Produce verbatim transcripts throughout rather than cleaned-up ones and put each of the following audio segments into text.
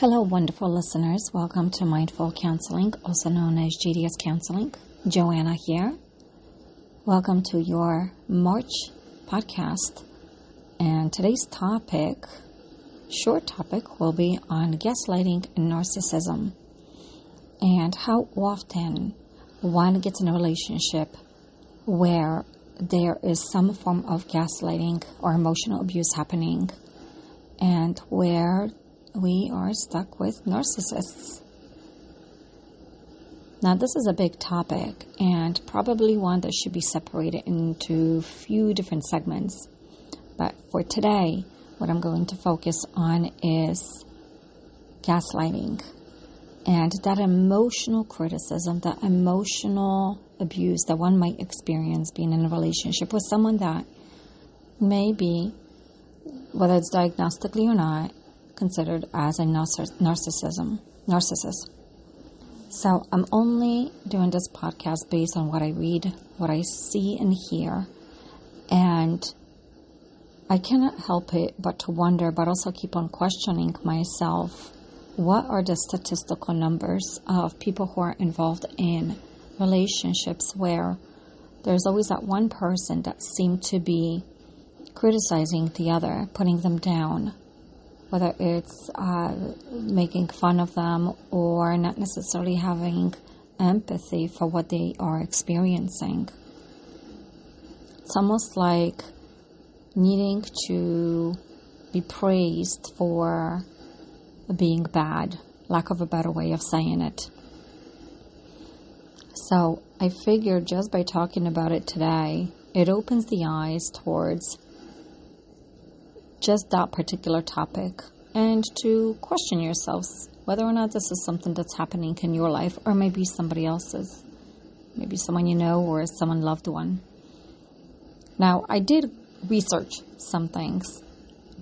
Hello, wonderful listeners. Welcome to Mindful Counseling, also known as J D S Counseling. Joanna here. Welcome to your March podcast. And today's topic, short topic, will be on gaslighting and narcissism and how often one gets in a relationship where there is some form of gaslighting or emotional abuse happening and where we are stuck with narcissists. Now, this is a big topic and probably one that should be separated into a few different segments. But for today, what I'm going to focus on is gaslighting and that emotional criticism, that emotional abuse that one might experience being in a relationship with someone that may be, whether it's diagnostically or not, considered as a narcissism, narcissist. So I'm only doing this podcast based on what I read, what I see and hear, and I cannot help it but to wonder, but also keep on questioning myself, what are the statistical numbers of people who are involved in relationships where there's always that one person that seems to be criticizing the other, putting them down, whether it's uh, making fun of them or not necessarily having empathy for what they are experiencing. It's almost like needing to be praised for being bad, lack of a better way of saying it. So I figured just by talking about it today, it opens the eyes towards just that particular topic and to question yourselves whether or not this is something that's happening in your life or maybe somebody else's, maybe someone you know or someone loved one. Now, I did research some things,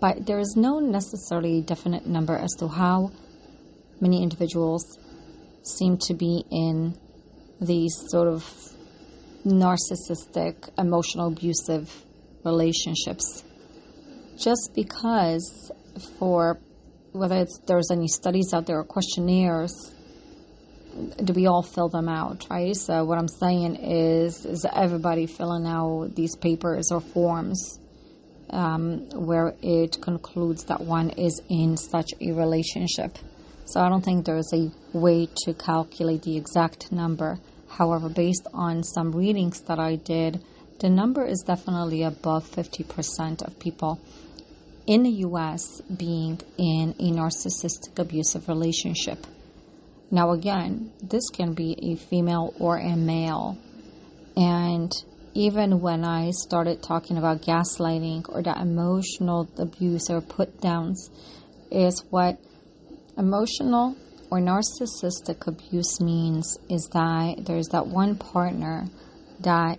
but there is no necessarily definite number as to how many individuals seem to be in these sort of narcissistic, emotional, abusive relationships. Just because for whether it's, there's any studies out there or questionnaires, do we all fill them out, right? So what I'm saying is, is everybody filling out these papers or forms um, where it concludes that one is in such a relationship. So I don't think there's a way to calculate the exact number. However, based on some readings that I did, the number is definitely above fifty percent of people in the U S being in a narcissistic abusive relationship. Now, again, this can be a female or a male. And even when I started talking about gaslighting or the emotional abuse or put downs, is what emotional or narcissistic abuse means is that there's that one partner that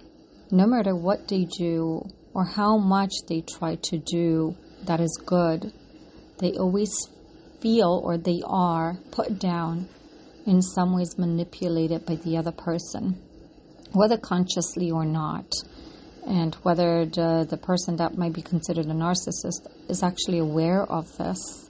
no matter what they do or how much they try to do that is good, they always feel or they are put down, in some ways manipulated by the other person, whether consciously or not. And whether the, the person that might be considered a narcissist is actually aware of this.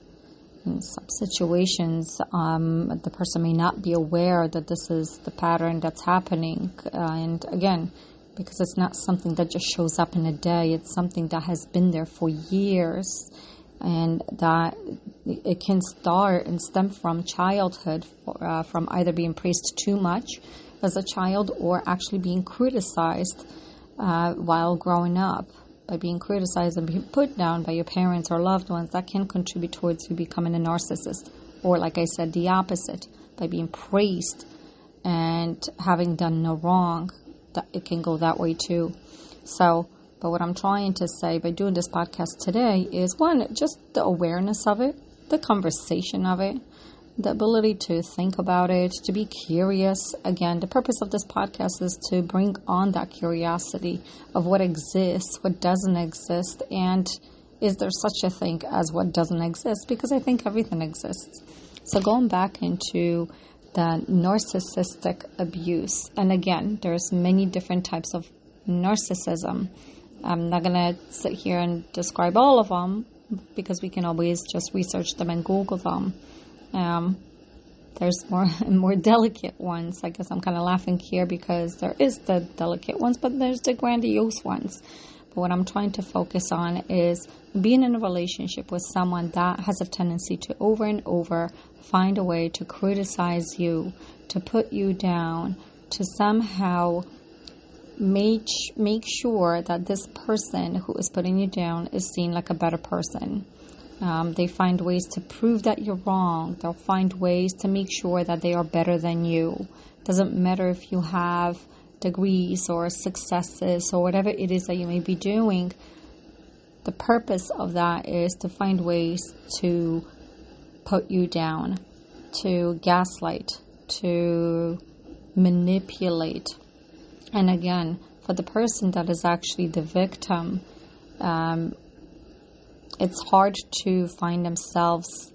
In some situations, um, the person may not be aware that this is the pattern that's happening. Uh, and again, because it's not something that just shows up in a day. It's something that has been there for years and that it can start and stem from childhood, uh, from either being praised too much as a child or actually being criticized uh, while growing up. By being criticized and being put down by your parents or loved ones, that can contribute towards you becoming a narcissist. Or like I said, the opposite, by being praised and having done no wrong, that it can go that way too. So, but what I'm trying to say by doing this podcast today is, one, just the awareness of it, the conversation of it, the ability to think about it, to be curious. Again, the purpose of this podcast is to bring on that curiosity of what exists, what doesn't exist, and is there such a thing as what doesn't exist? Because I think everything exists. So going back into the narcissistic abuse. And again, there's many different types of narcissism. I'm not going to sit here and describe all of them because we can always just research them and Google them Um, there's more more delicate ones. I guess I'm kind of laughing here because there is the delicate ones, but there's the grandiose ones. But what I'm trying to focus on is being in a relationship with someone that has a tendency to over and over find a way to criticize you, to put you down, to somehow make, make sure that this person who is putting you down is seen like a better person. Um, they find ways to prove that you're wrong. They'll find ways to make sure that they are better than you. Doesn't matter if you have degrees or successes or whatever it is that you may be doing. The purpose of that is to find ways to put you down, to gaslight, to manipulate. And again, for the person that is actually the victim, um, it's hard to find themselves.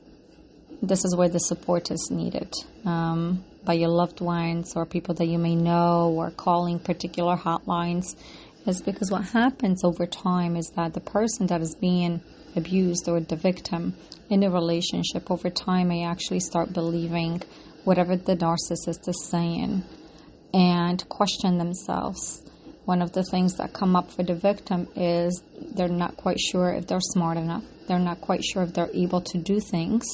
This is where the support is needed, um, by your loved ones or people that you may know, or calling particular hotlines. It's because what happens over time is that the person that is being abused or the victim in a relationship over time may actually start believing whatever the narcissist is saying and question themselves. One of the things that come up for the victim is they're not quite sure if they're smart enough. They're not quite sure if they're able to do things.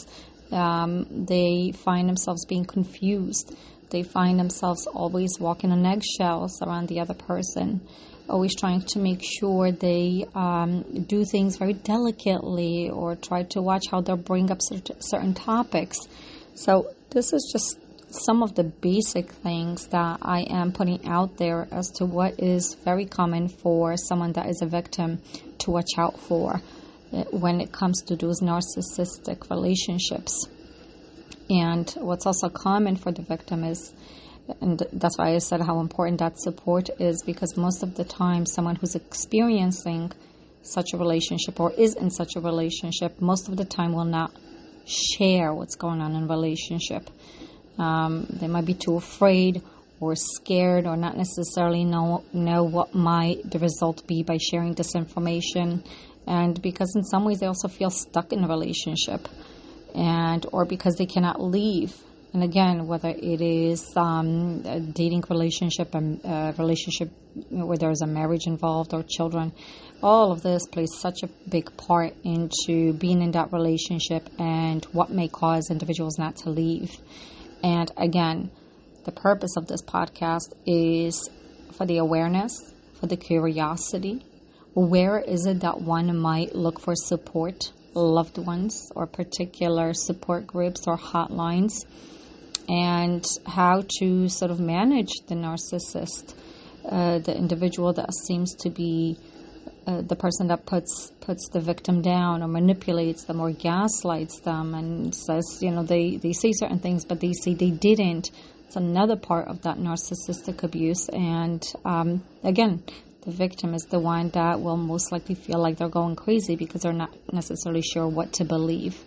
Um, they find themselves being confused. They find themselves always walking on eggshells around the other person, always trying to make sure they um, do things very delicately, or try to watch how they'll bring up certain topics. So this is just some of the basic things that I am putting out there as to what is very common for someone that is a victim to watch out for when it comes to those narcissistic relationships. And what's also common for the victim is, and that's why I said how important that support is, because most of the time someone who's experiencing such a relationship or is in such a relationship, most of the time will not share what's going on in a relationship. Um, they might be too afraid or scared, or not necessarily know know what might the result be by sharing this information. And because in some ways they also feel stuck in a relationship, and or because they cannot leave. And again, whether it is um, a dating relationship, a relationship where there's a marriage involved or children, all of this plays such a big part into being in that relationship and what may cause individuals not to leave. And again, the purpose of this podcast is for the awareness, for the curiosity. Where is it that one might look for support, loved ones, or particular support groups or hotlines, and how to sort of manage the narcissist, uh, the individual that seems to be uh, the person that puts puts the victim down or manipulates them or gaslights them and says, you know, they, they say certain things, but they say they didn't. It's another part of that narcissistic abuse. And um, again, the victim is the one that will most likely feel like they're going crazy because they're not necessarily sure what to believe.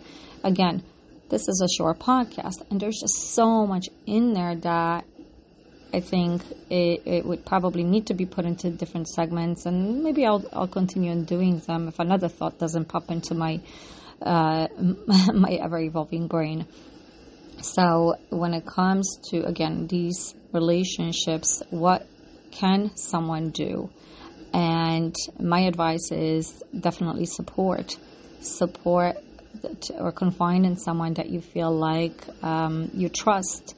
Again, this is a short podcast, and there's just so much in there that I think it, it would probably need to be put into different segments, and maybe I'll I'll continue in doing them if another thought doesn't pop into my uh, my ever-evolving brain. So when it comes to, again, these relationships, what can someone do? And my advice is definitely support. Support or confide in someone that you feel like um, you trust.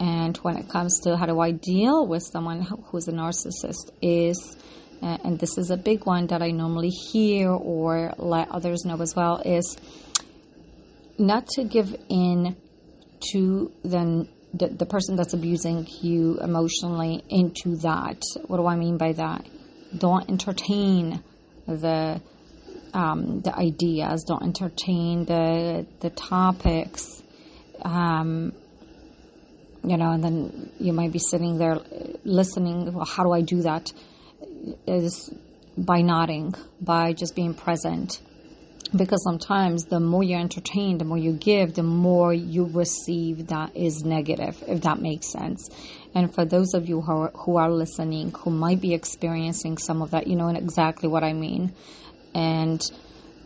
And when it comes to how do I deal with someone who's a narcissist is, uh, and this is a big one that I normally hear or let others know as well, is not to give in to the The, the person that's abusing you emotionally into that. What do I mean by that? Don't entertain the um, the ideas. Don't entertain the the topics. Um, you know, and then you might be sitting there listening. Well, how do I do that? Is by nodding, by just being present. Because sometimes the more you entertain, the more you give, the more you receive that is negative, if that makes sense. And for those of you who are, who are listening, who might be experiencing some of that, you know exactly what I mean. And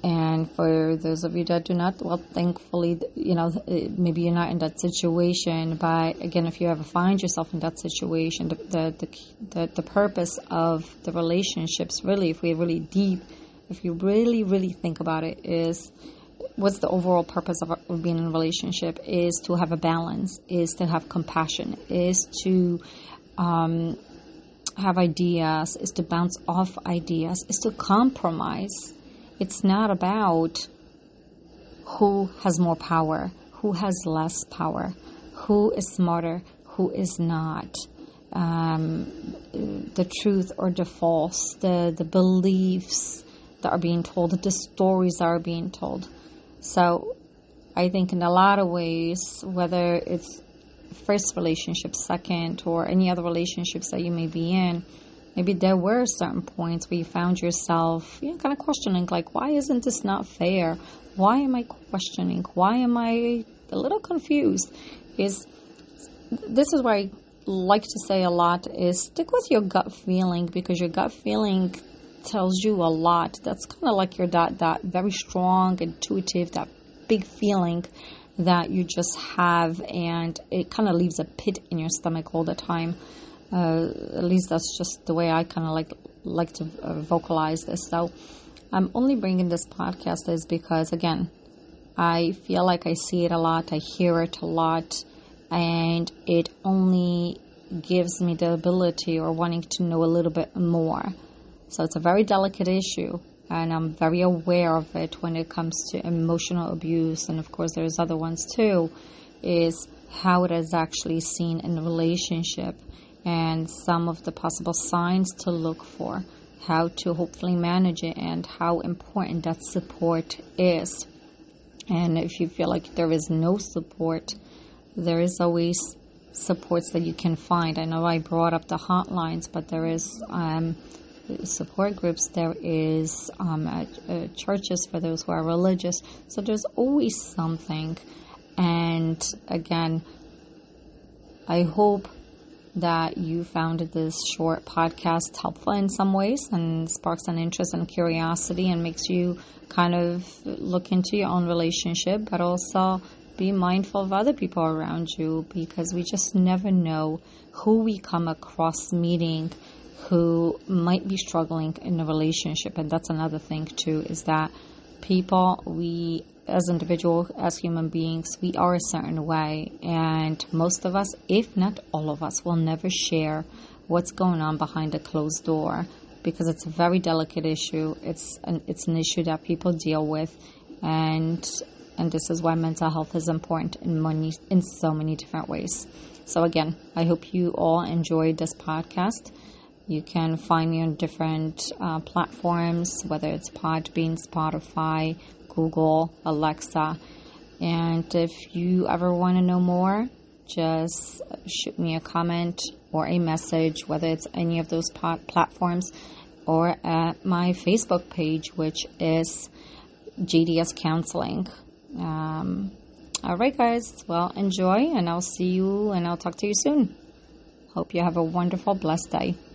And for those of you that do not, well, thankfully, you know, maybe you're not in that situation. But again, if you ever find yourself in that situation, the the the, the purpose of the relationships, really, if we're really deep, if you really, really think about it, is what's the overall purpose of, of being in a relationship? Is to have a balance, is to have compassion, is to um, have ideas, is to bounce off ideas, is to compromise. It's not about who has more power, who has less power, who is smarter, who is not. Um, the truth or the false, the, the beliefs that are being told, the stories that are being told. So I think in a lot of ways, whether it's first relationship, second, or any other relationships that you may be in, maybe there were certain points where you found yourself, you know, kind of questioning, like, why isn't this not fair? Why am I questioning? Why am I a little confused? Is this is where I like to say a lot is stick with your gut feeling, because your gut feeling tells you a lot. That's kind of like your that that very strong, intuitive, that big feeling that you just have, and it kind of leaves a pit in your stomach all the time. Uh, at least that's just the way I kind of like like to uh, vocalize this. So I'm only bringing this podcast is because, again, I feel like I see it a lot, I hear it a lot, and it only gives me the ability or wanting to know a little bit more. So it's a very delicate issue, and I'm very aware of it when it comes to emotional abuse, and of course there's other ones too, is how it is actually seen in the relationship, and some of the possible signs to look for, how to hopefully manage it, and how important that support is. And if you feel like there is no support, there is always supports that you can find. I know I brought up the hotlines, but there is um, support groups, there is um, at, at churches for those who are religious. So there's always something. And again, I hope that you found this short podcast helpful in some ways, and sparks an interest and curiosity, and makes you kind of look into your own relationship, but also be mindful of other people around you, because we just never know who we come across meeting who might be struggling in a relationship. And that's another thing too, is that people, we as individuals, as human beings, we are a certain way, and most of us, if not all of us, will never share what's going on behind a closed door, because it's a very delicate issue. It's an it's an issue that people deal with, and and this is why mental health is important in many in so many different ways. So again, I hope you all enjoyed this podcast. You can find me on different uh, platforms, whether it's Podbean, Spotify, Google, Alexa. And if you ever want to know more, just shoot me a comment or a message, whether it's any of those pod- platforms, or at my Facebook page, which is J D S Counseling. Um, all right, guys. Well, enjoy, and I'll see you, and I'll talk to you soon. Hope you have a wonderful, blessed day.